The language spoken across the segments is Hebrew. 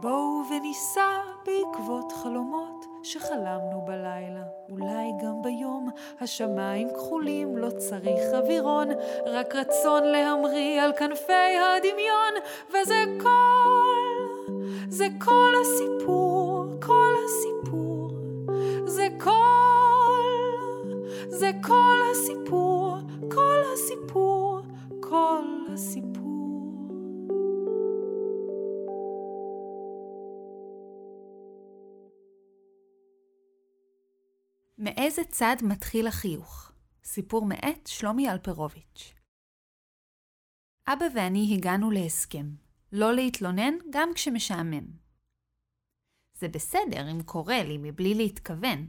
בואו וניסע בעקבות חלומות שחלמנו בלילה, אולי גם ביום. השמיים כחולים, לא צריך אווירון, רק רצון להמריא על כנפי הדמיון. וזה כל, זה כל הסיפור, כל הסיפור. זה כל, זה כל הסיפור, כל הסיפור, כל הסיפור. מאיזה צד מתחיל החיוך? סיפור מאת שלומי אלפרוביץ'. אבא ואני הגענו להסכם. לא להתלונן גם כשמשעמם. זה בסדר אם קורה לי מבלי להתכוון.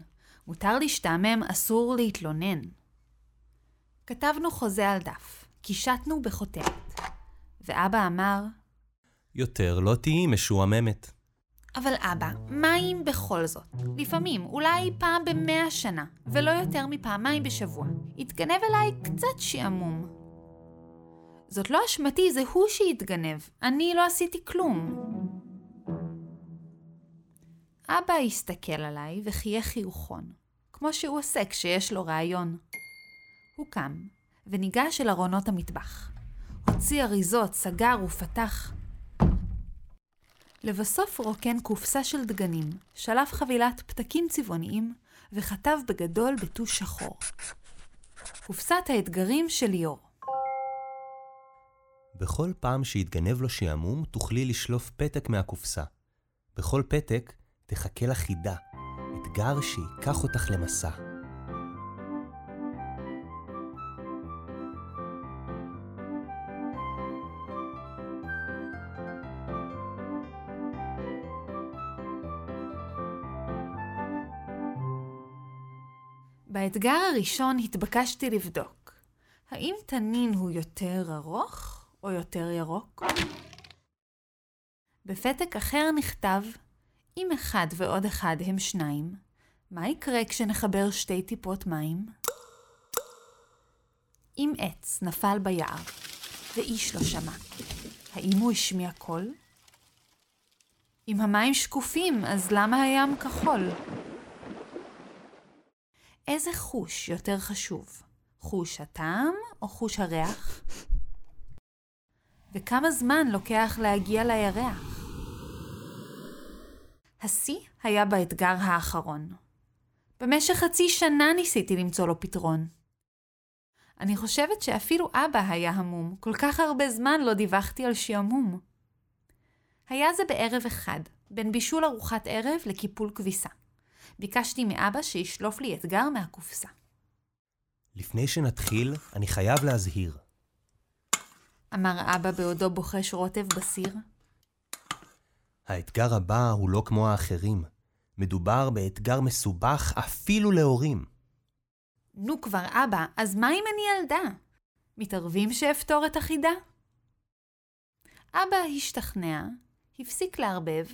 מותר להשתעמם, אסור להתלונן. כתבנו חוזה על דף. קישטנו בחותמת. ואבא אמר, יותר לא תהיי משועממת. אבל אבא, מה אם בכל זאת? לפעמים, אולי פעם ב100 שנה, ולא יותר מפעמיים בשבוע, התגנב אליי קצת שעמום. זאת לא אשמתי, זה הוא שהתגנב. אני לא עשיתי כלום. אבא הסתכל עליי וחייך חיוכון, כמו שהוא עושה כשיש לו רעיון. הוא קם וניגש אל ארונות המטבח. הוציא אריזות, סגר ופתח. לבסוף רוקן קופסה של דגנים, שלף חבילת פתקים צבעוניים וכתב בגדול בטוש שחור: קופסת האתגרים של ליאור. בכל פעם שיתגנב לו שעמום תוכלי לשלוף פתק מהקופסה. בכל פתק תחכה לחידה, אתגר שיקח אותך למסע. באתגר הראשון התבקשתי לבדוק האם תנין הוא יותר ארוך או יותר ירוק. בפתק אחר נכתב, אם 1 ועוד 1 הם 2, מה יקרה כשנחבר 2 טיפות מים? אם עץ נפל ביער ואיש לא שמע, האם הוא השמיע קול? אם המים שקופים, אז למה הים כחול? איזה חוש יותר חשוב? חוש הטעם או חוש הריח? וכמה זמן לוקח להגיע לירח? השיא היה באתגר האחרון. במשך 0.5 שנה ניסיתי למצוא לו פתרון. אני חושבת שאפילו אבא היה המום, כל כך הרבה זמן לא דיווחתי על שעמום. היה זה בערב 1, בין בישול ארוחת ערב לקיפול כביסה. ביקשתי מאבא שישלוף לי אתגר מהקופסה. לפני שנתחיל, אני חייב להזהיר, אמר אבא בעודו בוחש רוטב בסיר. האתגר הבא הוא לא כמו האחרים. מדובר באתגר מסובך אפילו להורים. נו כבר אבא, אז מה אם אני ילדה? מתערבים שאפתור את החידה? אבא השתכנע, הפסיק להרבב,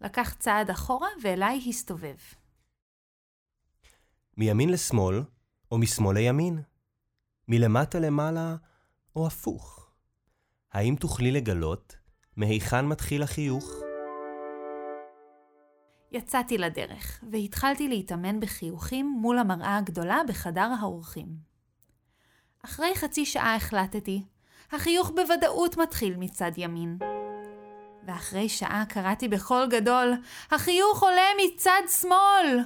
לקח צעד אחורה ואליי הסתובב. מימין לשמאל, או משמאל לימין? מלמטה למעלה, או הפוך? האם תוכלי לגלות מהיכן מתחיל החיוך? יצאתי לדרך, והתחלתי להתאמן בחיוכים מול המראה הגדולה בחדר האורחים. אחרי 0.5 שעה החלטתי, החיוך בוודאות מתחיל מצד ימין. ואחרי שעה קראתי בקול גדול, החיוך עולה מצד שמאל!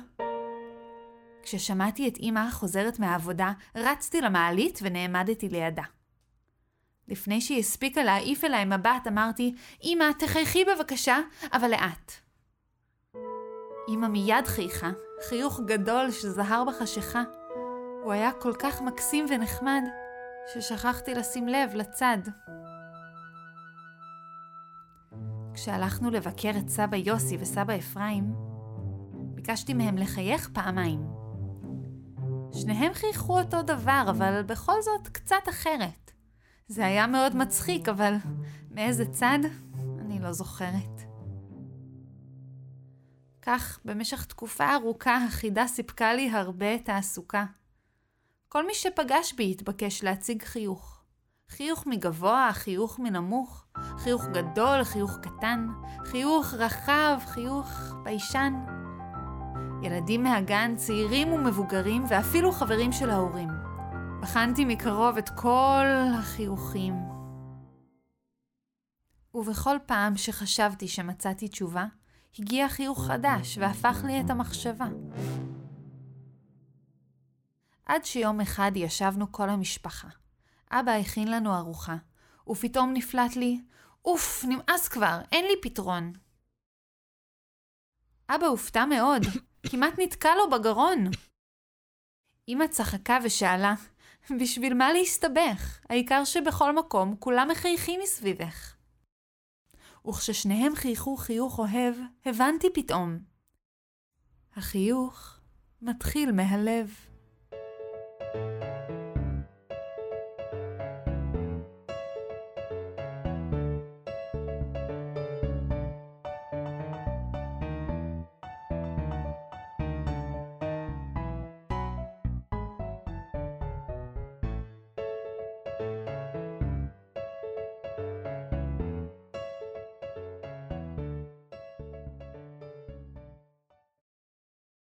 כששמעתי את אמא חוזרת מהעבודה, רצתי למעלית ונעמדתי לידה. לפני שהיא הספיקה להעיף אליי מבט, אמרתי, אמא, תחייכי בבקשה, אבל לאט. אמא מיד חייכה, חיוך גדול שזהר בחשיכה. הוא היה כל כך מקסים ונחמד, ששכחתי לשים לב לצד. כשהלכנו לבקר את סבא יוסי וסבא אפרים, ביקשתי מהם לחייך פעמיים. שניהם חייכו אותו דבר, אבל בכל זאת קצת אחרת. זה היה מאוד מצחיק, אבל מאיזה צד? אני לא זוכרת. כך, במשך תקופה ארוכה, החידה סיפקה לי הרבה תעסוקה. כל מי שפגש בי התבקש להציג חיוך. חיוך מגבוה, חיוך מנמוך, חיוך גדול, חיוך קטן, חיוך רחב, חיוך ביישן. ילדים מהגן, צעירים ומבוגרים ואפילו חברים של ההורים. בחנתי מקרוב את כל החיוכים. ובכל פעם שחשבתי שמצאתי תשובה, הגיע חיוך חדש והפך לי את המחשבה. עד שיום אחד ישבנו כל המשפחה. אבא הכין לנו ארוחה, ופתאום נפלט לי, אוף, נמאס כבר, אין לי פתרון. אבא הופתע מאוד, כמעט נתקע לו בגרון. אמא צחקה ושאלה, בשביל מה להסתבך? העיקר שבכל מקום כולם מחייכים מסביבך. וכששניהם חייכו חיוך אוהב, הבנתי פתאום. החיוך מתחיל מהלב.